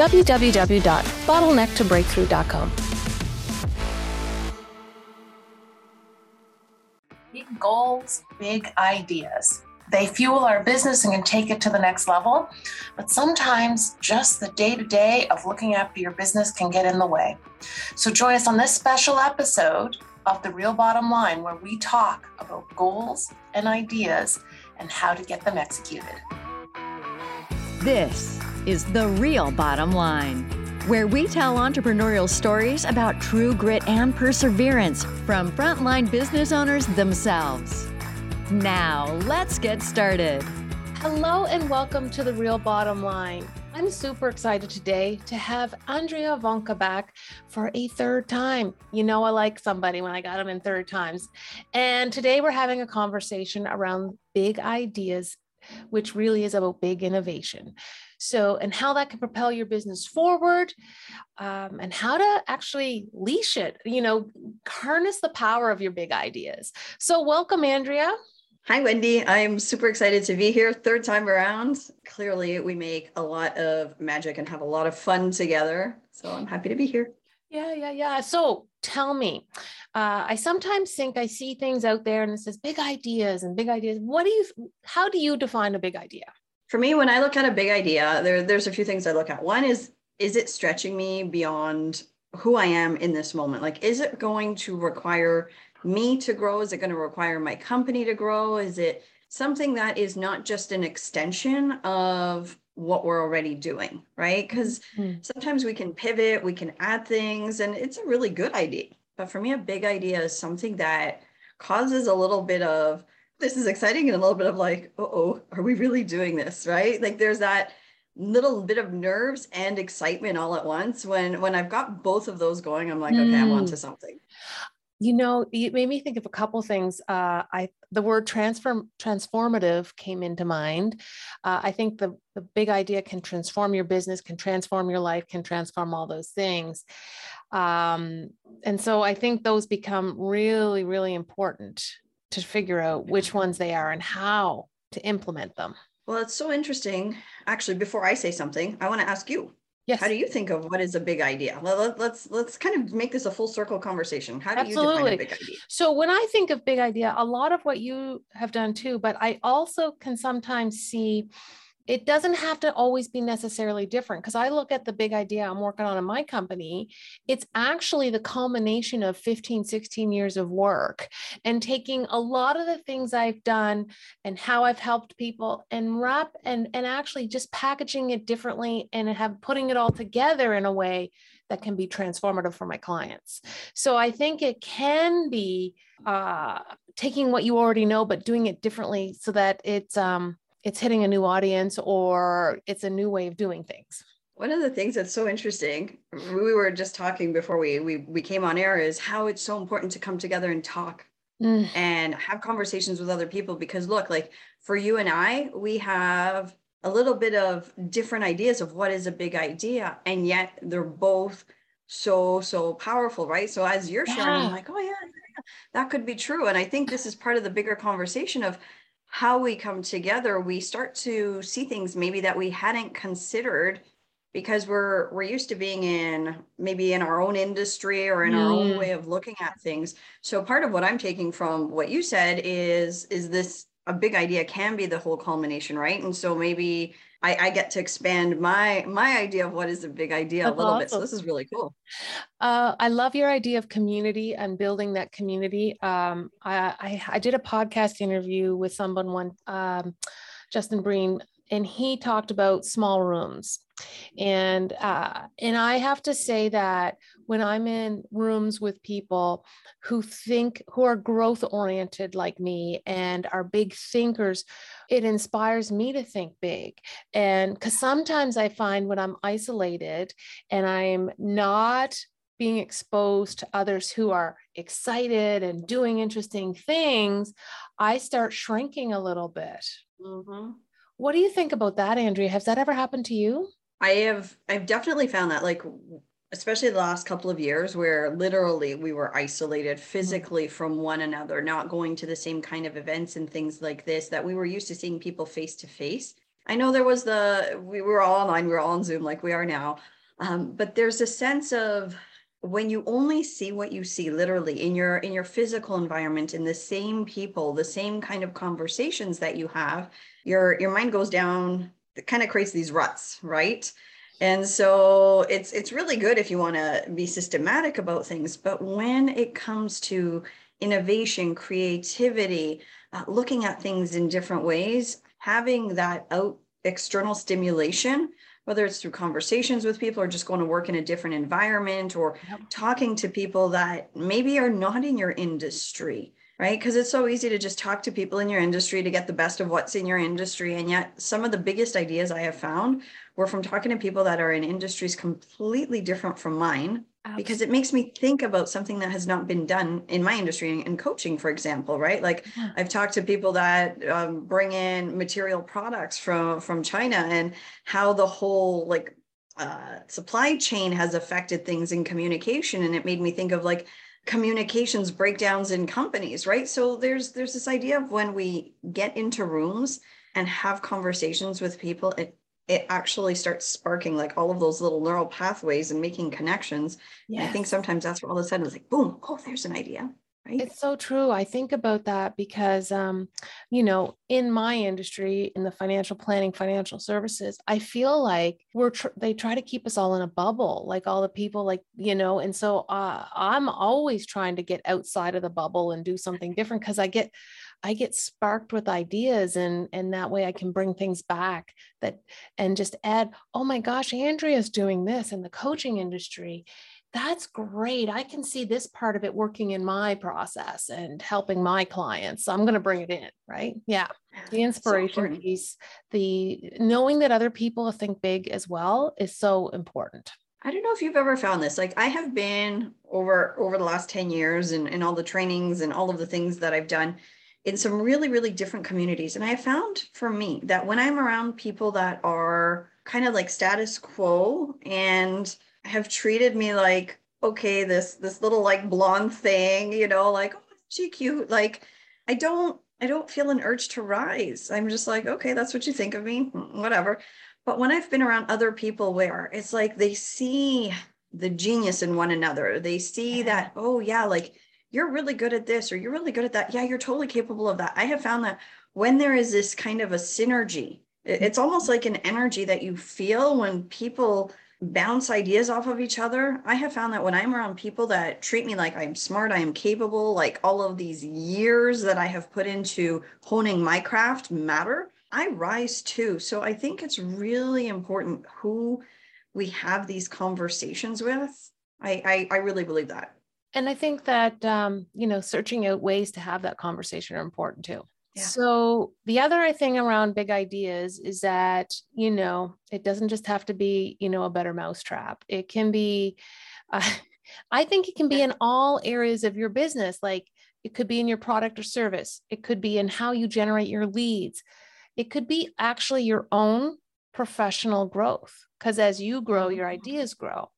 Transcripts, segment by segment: www.bottlenecktobreakthrough.com. Big goals, big ideas. They fuel our business and can take it to the next level. But sometimes just the day-to-day of looking after your business can get in the way. So join us on this special episode of The Real Bottom Line, where we talk about goals and ideas and how to get them executed. This is The Real Bottom Line, where we tell entrepreneurial stories about true grit and perseverance from frontline business owners themselves. Now, let's get started. Hello and welcome to The Real Bottom Line. I'm super excited today to have Andrea Ivanka back for a third time. You know, I like somebody when I got them in third times. And today we're having a conversation around big ideas, which really is about big innovation. So, and how that can propel your business forward, and how to actually leash it, you know, harness the power of your big ideas. So welcome, Andrea. Hi, Wendy. I am super excited to be here. Third time around. Clearly, we make a lot of magic and have a lot of fun together. So I'm happy to be here. Yeah. So tell me, I sometimes think I see things out there and it says big ideas and big ideas. How do you define a big idea? For me, when I look at a big idea, there's a few things I look at. One is it stretching me beyond who I am in this moment? Like, is it going to require me to grow? Is it going to require my company to grow? Is it something that is not just an extension of what we're already doing, right? Because sometimes we can pivot, we can add things, and it's a really good idea. But for me, a big idea is something that causes a little bit of, this is exciting, and a little bit of like, uh-oh, are we really doing this, right? Like there's that little bit of nerves and excitement all at once. When I've got both of those going, I'm like, okay, I'm onto something. You know, it made me think of a couple things. The word transformative came into mind. I think the big idea can transform your business, can transform your life, can transform all those things. And so I think those become really, really important to figure out which ones they are and how to implement them. Well, it's so interesting. Actually, before I say something, I want to ask you, yes, how do you think of what is a big idea? Well, let's kind of make this a full circle conversation. How do you define a big idea? So when I think of big idea, a lot of what you have done too, but I also can sometimes see it doesn't have to always be necessarily different, because I look at the big idea I'm working on in my company. It's actually the culmination of 15, 16 years of work and taking a lot of the things I've done and how I've helped people and wrap and actually just packaging it differently and putting it all together in a way that can be transformative for my clients. So I think it can be taking what you already know, but doing it differently so that it's hitting a new audience or it's a new way of doing things. One of the things that's so interesting, we were just talking before we came on air, is how it's so important to come together and talk and have conversations with other people. Because look, like for you and I, we have a little bit of different ideas of what is a big idea. And yet they're both so powerful, right? So as you're sharing, I'm like, oh yeah, that could be true. And I think this is part of the bigger conversation of how we come together. We start to see things maybe that we hadn't considered because we're used to being in our own industry or in our own way of looking at things. So part of what I'm taking from what you said is this, a big idea can be the whole culmination, right? And so maybe I get to expand my idea of what is a big idea a little bit. So this is really cool. I love your idea of community and building that community. I did a podcast interview with someone, Justin Breen, and he talked about small rooms. And I have to say that when I'm in rooms with people who are growth oriented like me and are big thinkers, it inspires me to think big. And because sometimes I find when I'm isolated and I'm not being exposed to others who are excited and doing interesting things, I start shrinking a little bit. Mm-hmm. What do you think about that, Andrea? Has that ever happened to you? I've definitely found that, like, especially the last couple of years where literally we were isolated physically from one another, not going to the same kind of events and things like this that we were used to seeing people face to face. I know we were all online, we were all on Zoom like we are now. But there's a sense of when you only see what you see literally in your physical environment, in the same people, the same kind of conversations that you have, your mind goes down. It kind of creates these ruts, right? And so it's really good if you want to be systematic about things. But when it comes to innovation, creativity, looking at things in different ways, having that external stimulation, whether it's through conversations with people or just going to work in a different environment or talking to people that maybe are not in your industry, right? Because it's so easy to just talk to people in your industry to get the best of what's in your industry. And yet some of the biggest ideas I have found were from talking to people that are in industries completely different from mine, because it makes me think about something that has not been done in my industry, in coaching, for example, right? Like I've talked to people that bring in material products from China and how the whole supply chain has affected things in communication. And it made me think of communications breakdowns in companies, right? So there's this idea of when we get into rooms and have conversations with people, it actually starts sparking all of those little neural pathways and making connections. Yes. And I think sometimes that's where all of a sudden it's boom, oh, there's an idea. Right? It's so true. I think about that because, in my industry, in the financial planning, financial services, I feel like they try to keep us all in a bubble, all the people, and so I'm always trying to get outside of the bubble and do something different because I get sparked with ideas and that way I can bring things back and just add, oh my gosh, Andrea's doing this in the coaching industry. That's great. I can see this part of it working in my process and helping my clients. So I'm going to bring it in, right? Yeah. The inspiration piece, the knowing that other people think big as well is so important. I don't know if you've ever found this. I have been over the last 10 years and all the trainings and all of the things that I've done in some really, really different communities. And I found for me that when I'm around people that are kind of status quo and have treated me like, okay, this little blonde thing, oh, she cute. I don't feel an urge to rise. I'm just okay, that's what you think of me, whatever. But when I've been around other people where it's they see the genius in one another, they see that, oh yeah, you're really good at this, or you're really good at that. Yeah, you're totally capable of that. I have found that when there is this kind of a synergy, it's almost like an energy that you feel when people bounce ideas off of each other. I have found that when I'm around people that treat me like I'm smart, I am capable, all of these years that I have put into honing my craft matter, I rise too. So I think it's really important who we have these conversations with. I really believe that. And I think that, searching out ways to have that conversation are important too. Yeah. So the other thing around big ideas is that, it doesn't just have to be, a better mousetrap. It can be, I think it can be in all areas of your business. It could be in your product or service. It could be in how you generate your leads. It could be actually your own professional growth. Because as you grow, your ideas grow.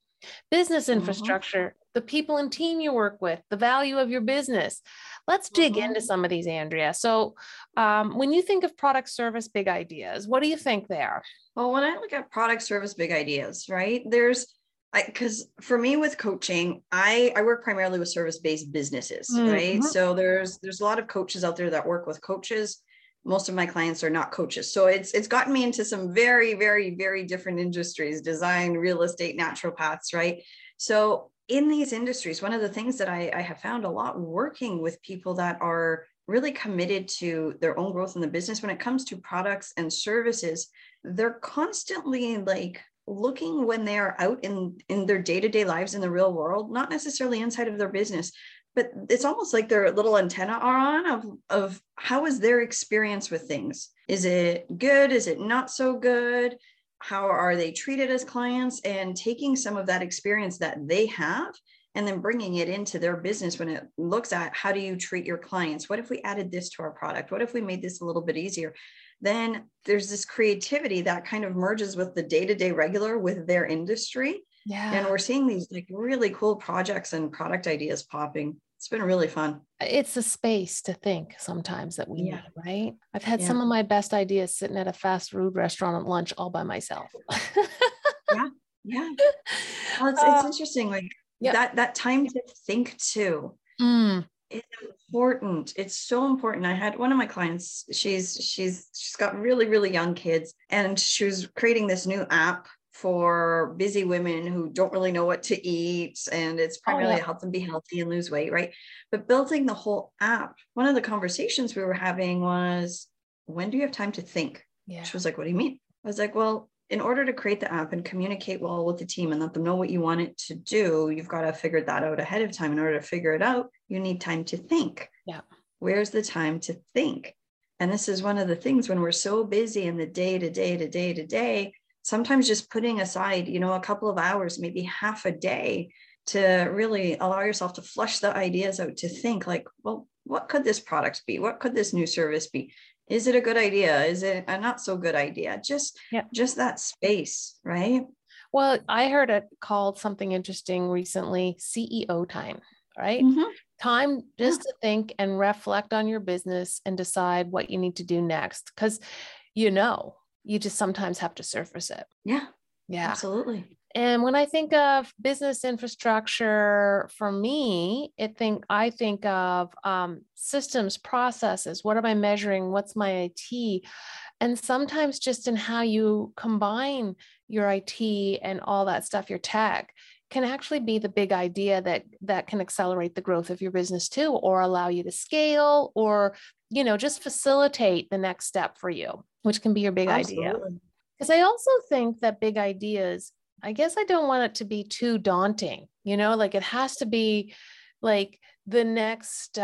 Business infrastructure, the people and team you work with, the value of your business. Let's dig into some of these, Andrea. So when you think of product, service, big ideas, what do you think there? Well, when I look at product, service, big ideas, right, because for me with coaching, I work primarily with service-based businesses, right? So there's a lot of coaches out there that work with coaches. Most of my clients are not coaches. So it's gotten me into some very, very, very different industries, design, real estate, naturopaths, right? So in these industries, one of the things that I have found a lot working with people that are really committed to their own growth in the business. When it comes to products and services, they're constantly like looking when they are out in their day-to-day lives in the real world, not necessarily inside of their business, but it's almost like their little antenna are on of how is their experience with things? Is it good? Is it not so good? How are they treated as clients? And taking some of that experience that they have and then bringing it into their business when it looks at how do you treat your clients? What if we added this to our product? What if we made this a little bit easier? Then there's this creativity that kind of merges with the day-to-day regular with their industry. Yeah. And we're seeing these like really cool projects and product ideas popping. It's been really fun. It's a space to think sometimes that we need, right? I've had some of my best ideas sitting at a fast food restaurant at lunch all by myself. Well, it's interesting. Like, that time to think too is important. It's so important. I had one of my clients, she's got really, really young kids, and she was creating this new app for busy women who don't really know what to eat. And it's primarily to help them be healthy and lose weight, right? But building the whole app, one of the conversations we were having was, when do you have time to think? Yeah. She was like, what do you mean? I was like, well, in order to create the app and communicate well with the team and let them know what you want it to do, you've got to figure that out ahead of time. In order to figure it out, you need time to think. Yeah. Where's the time to think? And this is one of the things when we're so busy in the day to day, sometimes just putting aside, a couple of hours, maybe half a day, to really allow yourself to flush the ideas out, to think like, well, what could this product be? What could this new service be? Is it a good idea? Is it a not so good idea? Just that space, right? Well, I heard it called something interesting recently, CEO time, right? Mm-hmm. Time just to think and reflect on your business and decide what you need to do next. Because, you just sometimes have to surface it. Yeah, absolutely. And when I think of business infrastructure, for me, I think of systems, processes. What am I measuring? What's my IT? And sometimes just in how you combine your IT and all that stuff, your tech, can actually be the big idea that can accelerate the growth of your business too, or allow you to scale, or just facilitate the next step for you, which can be your big idea. Because I also think that big ideas, I guess I don't want it to be too daunting, like it has to be like the next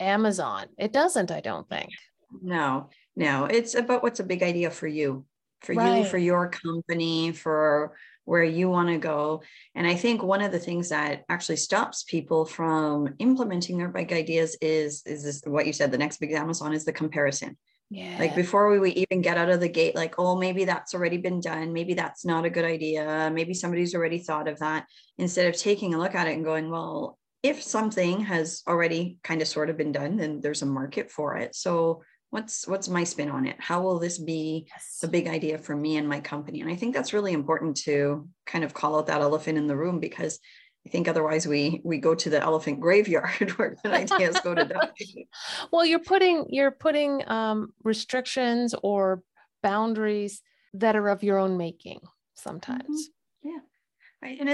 Amazon. It doesn't, I don't think. No, it's about what's a big idea for you, for your company, for where you want to go. And I think one of the things that actually stops people from implementing their big ideas is this, what you said, the next big Amazon is the comparison. Yeah. Like before we even get out of the gate, like, oh, maybe that's already been done. Maybe that's not a good idea. Maybe somebody's already thought of that, instead of taking a look at it and going, well, if something has already kind of sort of been done, then there's a market for it. So what's my spin on it? How will this be a big idea for me and my company? And I think that's really important to kind of call out that elephant in the room, because I think otherwise we go to the elephant graveyard where the ideas go to die. Well, you're putting restrictions or boundaries that are of your own making sometimes. Mm-hmm. Yeah. Right. And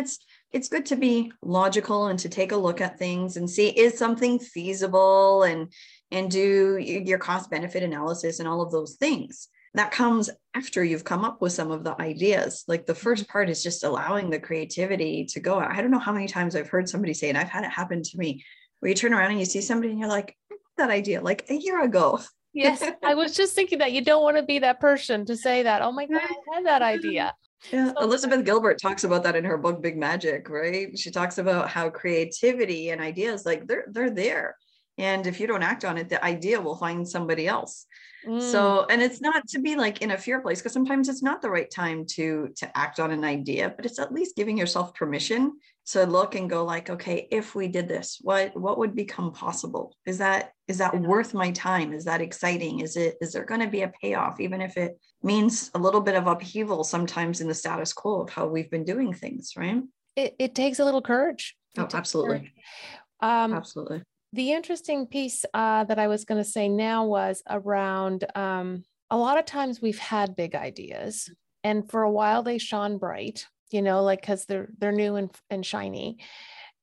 it's good to be logical and to take a look at things and see, is something feasible, and do your cost benefit analysis and all of those things. That comes after you've come up with some of the ideas. Like the first part is just allowing the creativity to go out. I don't know how many times I've heard somebody say, and I've had it happen to me, where you turn around and you see somebody and you're like, that idea, like a year ago. Yes. I was just thinking that. You don't want to be that person to say that, oh my God, I had that idea. Yeah. So Elizabeth Gilbert talks about that in her book, Big Magic, right? She talks about how creativity and ideas, like they're there. And if you don't act on it, the idea will find somebody else. So, and it's not to be like in a fear place, because sometimes it's not the right time to act on an idea, but it's at least giving yourself permission to look and go like, okay, if we did this, what would become possible? Is that worth my time? Is that exciting? Is there going to be a payoff? Even if it means a little bit of upheaval sometimes in the status quo of how we've been doing things, right? It takes a little courage. Oh, absolutely. Courage. Absolutely. The interesting piece that I was going to say now was around a lot of times we've had big ideas, and for a while they shone bright, like, cause they're new and shiny.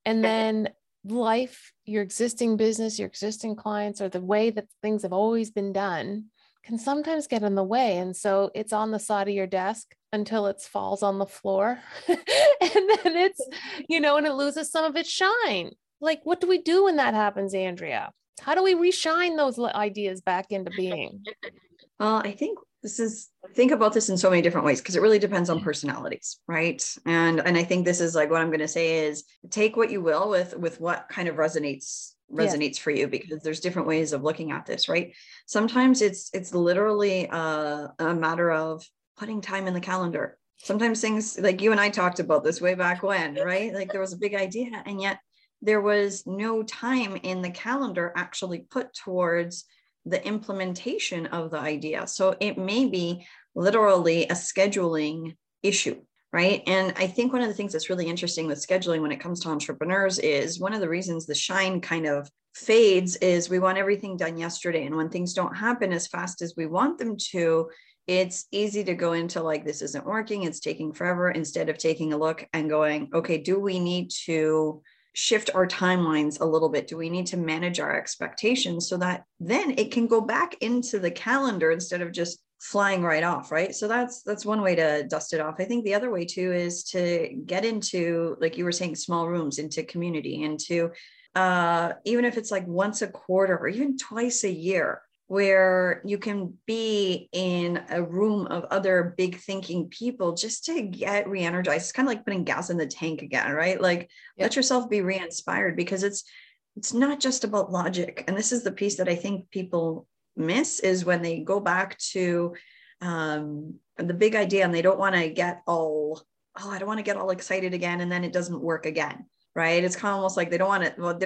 And then life, your existing business, your existing clients, or the way that things have always been done can sometimes get in the way. And so it's on the side of your desk until it falls on the floor. And then it's, you know, and it loses some of its shine. Like, what do we do when that happens, Andrea? How do we reshine those ideas back into being? I think think about this in so many different ways, because it really depends on personalities, right? And I think this is like, what I'm going to say is take what you will with what kind of resonates for you, because there's different ways of looking at this, right? Sometimes it's literally a matter of putting time in the calendar. Sometimes things like you and I talked about this way back when, right? Like there was a big idea and yet there was no time in the calendar actually put towards the implementation of the idea. So it may be literally a scheduling issue, right? And I think one of the things that's really interesting with scheduling when it comes to entrepreneurs is one of the reasons the shine kind of fades is we want everything done yesterday. And when things don't happen as fast as we want them to, it's easy to go into like, this isn't working, it's taking forever, instead of taking a look and going, okay, do we need to shift our timelines a little bit? Do we need to manage our expectations so that then it can go back into the calendar instead of just flying right off, right? So that's one way to dust it off. I think the other way too is to get into, like you were saying, small rooms, into community, into even if it's like once a quarter or even twice a year, where you can be in a room of other big thinking people just to get re-energized. It's kind of like putting gas in the tank again, right? Like let yourself be re-inspired, because it's not just about logic. And this is the piece that I think people miss, is when they go back to the big idea and they don't want to get all, I don't want to get all excited again. And then it doesn't work again. Right. It's kind of almost like they don't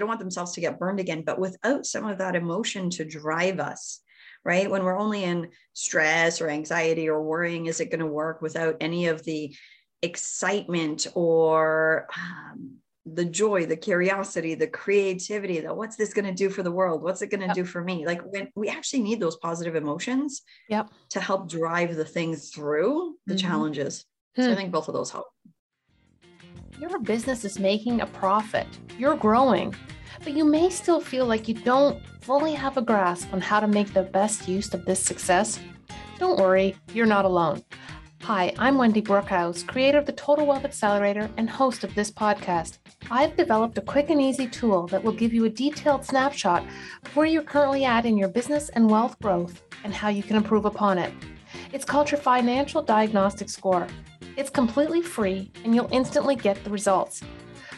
want themselves to get burned again, but without some of that emotion to drive us, right? When we're only in stress or anxiety or worrying, is it going to work, without any of the excitement or the joy, the curiosity, the creativity, the what's this going to do for the world? What's it going to do for me? Like when we actually need those positive emotions to help drive the things through the challenges. So I think both of those help. Your business is making a profit, you're growing, but you may still feel like you don't fully have a grasp on how to make the best use of this success. Don't worry, you're not alone. Hi, I'm Wendy Brookhouse, creator of the Total Wealth Accelerator and host of this podcast. I've developed a quick and easy tool that will give you a detailed snapshot of where you're currently at in your business and wealth growth and how you can improve upon it. It's called your Financial Diagnostic Score. It's completely free and you'll instantly get the results.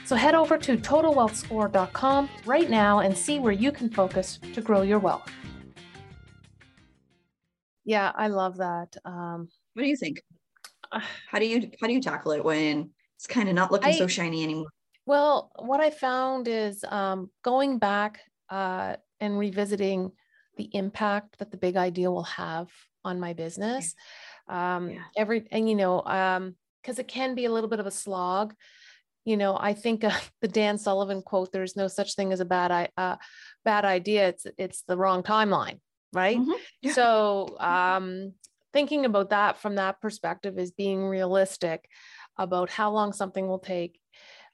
So head over to totalwealthscore.com right now and see where you can focus to grow your wealth. Yeah, I love that. What do you think? How do you tackle it when it's kind of not looking so shiny anymore? Well, what I found is going back and revisiting the impact that the big idea will have on my business. Because it can be a little bit of a slog. You know, I think the Dan Sullivan quote, there's no such thing as a bad idea. It's the wrong timeline, right? So thinking about that from that perspective is being realistic about how long something will take.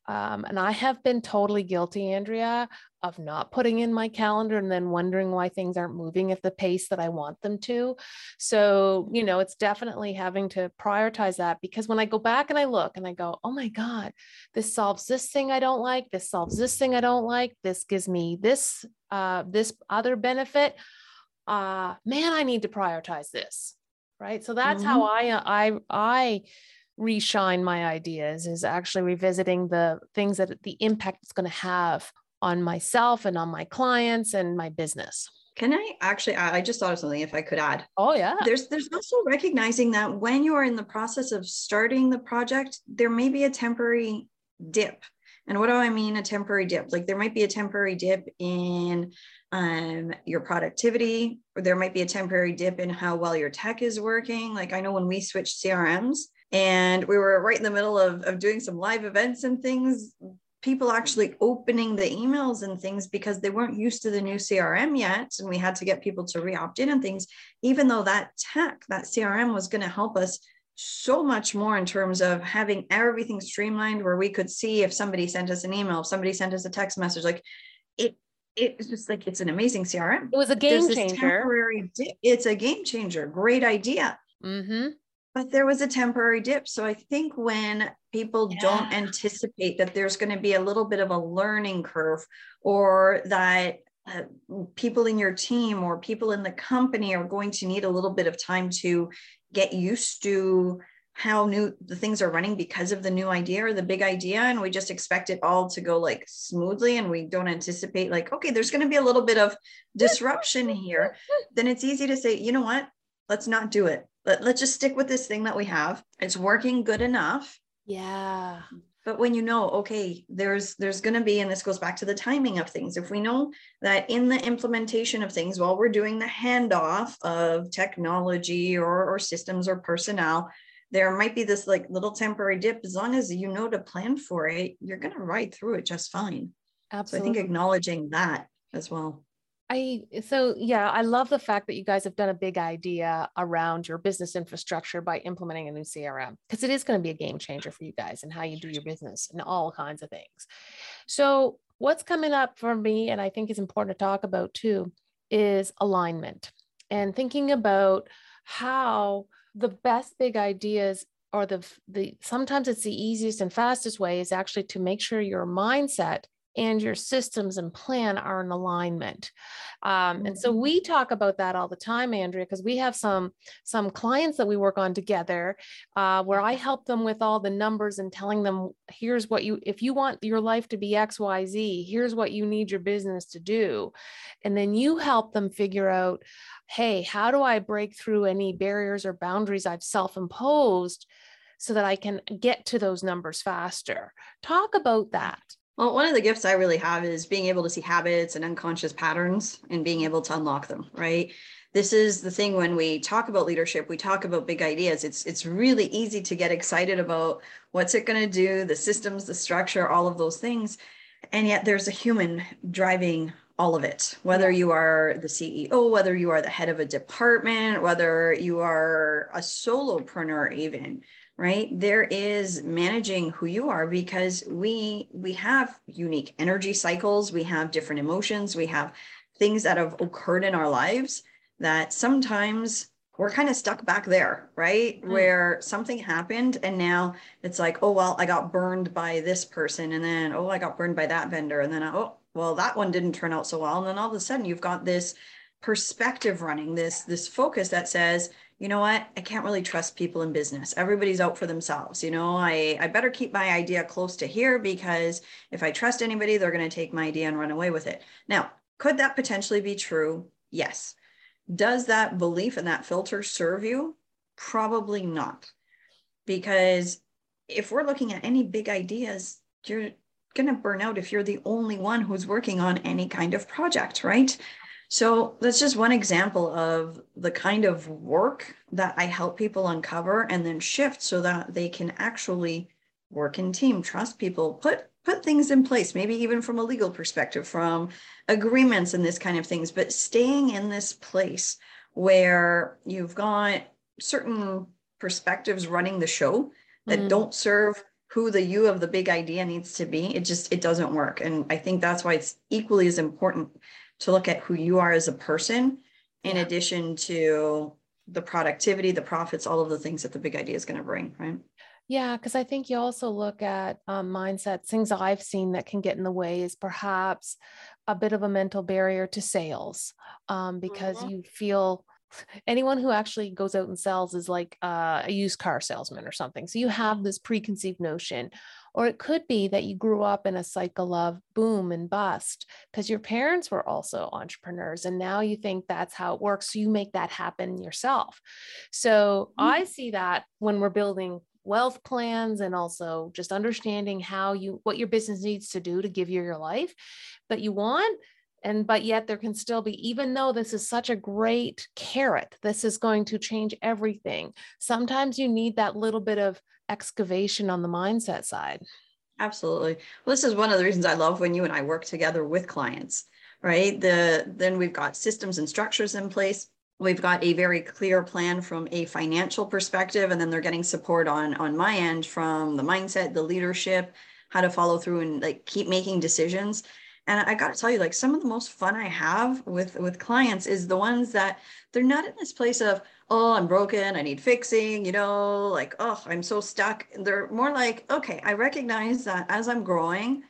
And I have been totally guilty, Andrea, of not putting in my calendar and then wondering why things aren't moving at the pace that I want them to. So, you know, it's definitely having to prioritize that, because when I go back and I look and I go, oh my God, this solves this thing I don't like. This solves this thing I don't like. This gives me this, this other benefit. Man, I need to prioritize this. Right. So that's how I reshine my ideas, is actually revisiting the things that the impact it's going to have on myself and on my clients and my business. Can I actually add, I just thought of something if I could add. Oh yeah. There's also recognizing that when you are in the process of starting the project, there may be a temporary dip. And what do I mean a temporary dip? Like there might be a temporary dip in your productivity, or there might be a temporary dip in how well your tech is working. Like I know when we switched CRMs, and we were right in the middle of doing some live events and things, people actually opening the emails and things because they weren't used to the new CRM yet. And we had to get people to re-opt in and things, even though that CRM was going to help us so much more in terms of having everything streamlined, where we could see if somebody sent us an email, if somebody sent us a text message, like it's just like, it's an amazing CRM. It was a game changer. It's a game changer. Great idea. Mm-hmm. But there was a temporary dip. So I think when people don't anticipate that there's going to be a little bit of a learning curve, or that people in your team or people in the company are going to need a little bit of time to get used to how new the things are running because of the new idea or the big idea. And we just expect it all to go like smoothly. And we don't anticipate like, okay, there's going to be a little bit of disruption here. Then it's easy to say, you know what, let's not do it. Let's just stick with this thing that we have. It's working good enough. Yeah. But when you know, okay, there's going to be, and this goes back to the timing of things. If we know that in the implementation of things, while we're doing the handoff of technology or systems or personnel, there might be this like little temporary dip. As long as you know to plan for it, you're going to ride through it just fine. Absolutely. So I think acknowledging that as well. I love the fact that you guys have done a big idea around your business infrastructure by implementing a new CRM, because it is going to be a game changer for you guys and how you do your business and all kinds of things. So what's coming up for me, and I think is important to talk about too, is alignment and thinking about how the best big ideas are sometimes it's the easiest and fastest way is actually to make sure your mindset and your systems and plan are in alignment. And so we talk about that all the time, Andrea, because we have some clients that we work on together where I help them with all the numbers and telling them, here's what if you want your life to be X, Y, Z, here's what you need your business to do. And then you help them figure out, hey, how do I break through any barriers or boundaries I've self-imposed so that I can get to those numbers faster? Talk about that. Well, one of the gifts I really have is being able to see habits and unconscious patterns and being able to unlock them, right? This is the thing when we talk about leadership, we talk about big ideas. It's really easy to get excited about what's it going to do, the systems, the structure, all of those things. And yet there's a human driving all of it, whether you are the CEO, whether you are the head of a department, whether you are a solopreneur even, right? There is managing who you are, because we have unique energy cycles. We have different emotions. We have things that have occurred in our lives that sometimes we're kind of stuck back there, right? Mm-hmm. Where something happened and now it's like, oh, well, I got burned by this person. And then, oh, I got burned by that vendor. And then, oh, well, that one didn't turn out so well. And then all of a sudden you've got this perspective running, this focus that says, you know what, I can't really trust people in business. Everybody's out for themselves. You know, I better keep my idea close to here, because if I trust anybody, they're going to take my idea and run away with it. Now, could that potentially be true? Yes. Does that belief and that filter serve you? Probably not. Because if we're looking at any big ideas, you're going to burn out if you're the only one who's working on any kind of project, right? So that's just one example of the kind of work that I help people uncover and then shift so that they can actually work in team, trust people, put things in place, maybe even from a legal perspective, from agreements and this kind of things, but staying in this place where you've got certain perspectives running the show that don't serve who the you of the big idea needs to be. It doesn't work. And I think that's why it's equally as important to look at who you are as a person, in addition to the productivity, the profits, all of the things that the big idea is going to bring, right? Yeah, because I think you also look at mindsets. Things I've seen that can get in the way is perhaps a bit of a mental barrier to sales, because you feel anyone who actually goes out and sells is like a used car salesman or something. So you have this preconceived notion. Or it could be that you grew up in a cycle of boom and bust because your parents were also entrepreneurs. And now you think that's how it works. So you make that happen yourself. So I see that when we're building wealth plans and also just understanding what your business needs to do to give you your life that you want. But yet there can still be, even though this is such a great carrot, this is going to change everything. Sometimes you need that little bit of excavation on the mindset side. Absolutely. Well, this is one of the reasons I love when you and I work together with clients, right? Then we've got systems and structures in place. We've got a very clear plan from a financial perspective, and then they're getting support on my end from the mindset, the leadership, how to follow through and like keep making decisions. And I got to tell you, like some of the most fun I have with clients is the ones that they're not in this place of, oh, I'm broken, I need fixing, you know, like, oh, I'm so stuck. They're more like, okay, I recognize that as I'm growing,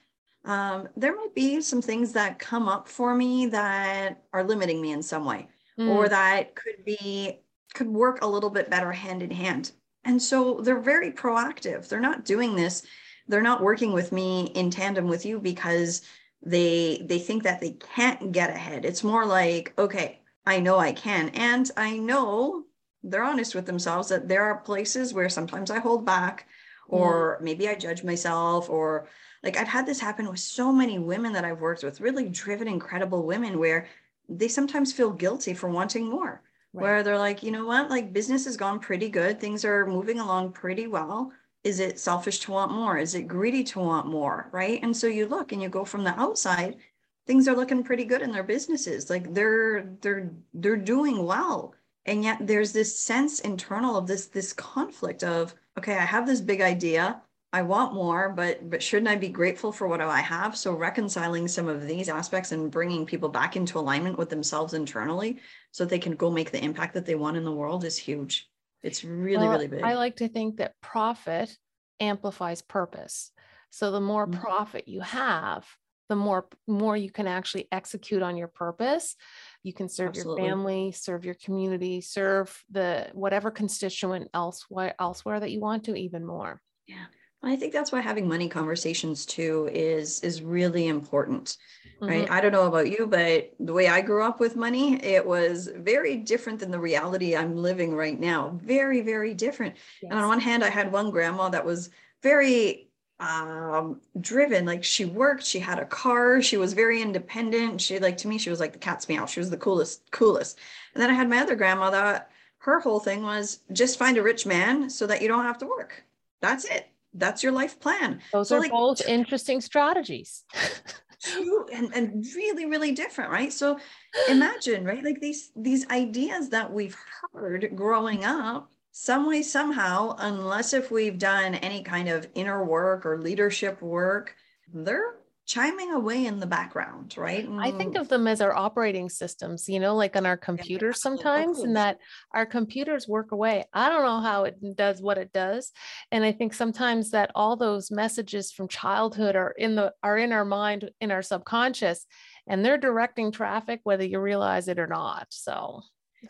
there might be some things that come up for me that are limiting me in some way, or that could work a little bit better hand in hand. And so they're very proactive. They're not doing this. They're not working with me in tandem with you because they think that they can't get ahead. It's more like, okay, I know I can. And I know they're honest with themselves that there are places where sometimes I hold back, or maybe I judge myself, or like I've had this happen with so many women that I've worked with, really driven, incredible women, where they sometimes feel guilty for wanting more, where they're like, you know what, like business has gone pretty good. Things are moving along pretty well. Is it selfish to want more? Is it greedy to want more? Right. And so you look and you go from the outside, things are looking pretty good in their businesses. Like they're doing well. And yet there's this sense internal of this conflict of, okay, I have this big idea. I want more, but shouldn't I be grateful for what I have? So reconciling some of these aspects and bringing people back into alignment with themselves internally so they can go make the impact that they want in the world is huge. It's really, really big. I like to think that profit amplifies purpose. So the more profit you have, the more you can actually execute on your purpose. You can serve your family, serve your community, serve the whatever constituent elsewhere that you want to even more. Yeah. I think that's why having money conversations too is really important, right? I don't know about you, but the way I grew up with money, it was very different than the reality I'm living right now. Very, very different. Yes. And on one hand, I had one grandma that was very driven. Like she worked, she had a car, she was very independent. She like, to me, she was like the cat's meow. She was the coolest. And then I had my other grandma that her whole thing was just find a rich man so that you don't have to work. That's it. That's your life plan. Those are like, both interesting strategies. and really, really different, right? So imagine, right? Like these ideas that we've heard growing up, some way, somehow, unless if we've done any kind of inner work or leadership work, they're chiming away in the background, right? I think of them as our operating systems, you know, like on our computers sometimes, and that our computers work away. I don't know how it does what it does. And I think sometimes that all those messages from childhood are in our mind, in our subconscious, and they're directing traffic, whether you realize it or not. So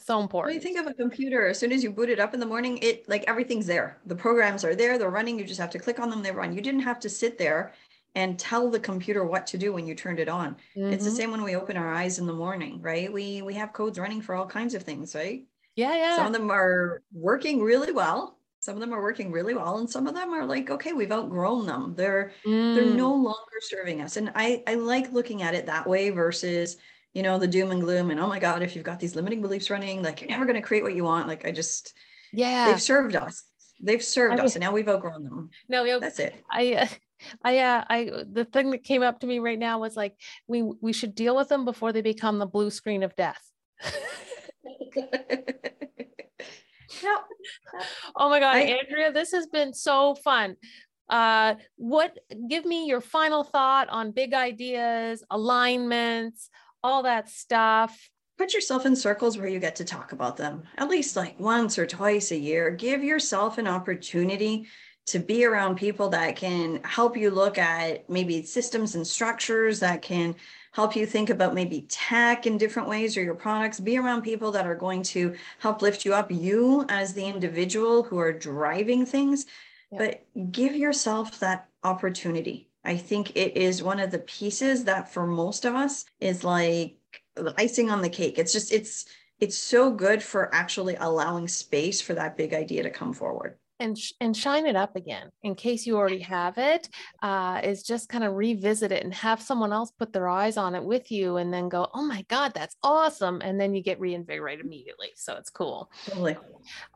important. When you think of a computer, as soon as you boot it up in the morning, it like everything's there. The programs are there, they're running. You just have to click on them. They run. You didn't have to sit there and tell the computer what to do when you turned it on. It's the same when we open our eyes in the morning, right? We have codes running for all kinds of things, right? Yeah. Some of them are working really well. And some of them are like, okay, we've outgrown them. They're no longer serving us. And I like looking at it that way versus, you know, the doom and gloom and, oh my God, if you've got these limiting beliefs running, like you're never going to create what you want. Like they've served us. And now we've outgrown them. No, that's it. The thing that came up to me right now was like, we should deal with them before they become the blue screen of death. Oh my God, Andrea, this has been so fun. Give me your final thought on big ideas, alignments, all that stuff. Put yourself in circles where you get to talk about them, at least like once or twice a year. Give yourself an opportunity to be around people that can help you look at maybe systems and structures, that can help you think about maybe tech in different ways or your products. Be around people that are going to help lift you up, you as the individual who are driving things, but give yourself that opportunity. I think it is one of the pieces that for most of us is like the icing on the cake. It's so good for actually allowing space for that big idea to come forward. And shine it up again in case you already have it, is just kind of revisit it and have someone else put their eyes on it with you and then go, oh my God, that's awesome. And then you get reinvigorated immediately. So it's cool. Totally.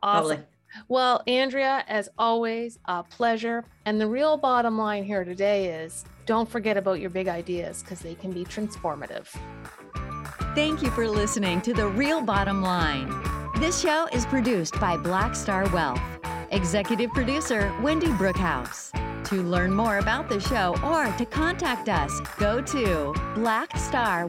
Awesome. Totally. Well, Andrea, as always, a pleasure. And the real bottom line here today is don't forget about your big ideas because they can be transformative. Thank you for listening to The Real Bottom Line. This show is produced by Black Star Wealth. Executive producer, Wendy Brookhouse. To learn more about the show or to contact us, go to blackstarwealth.com.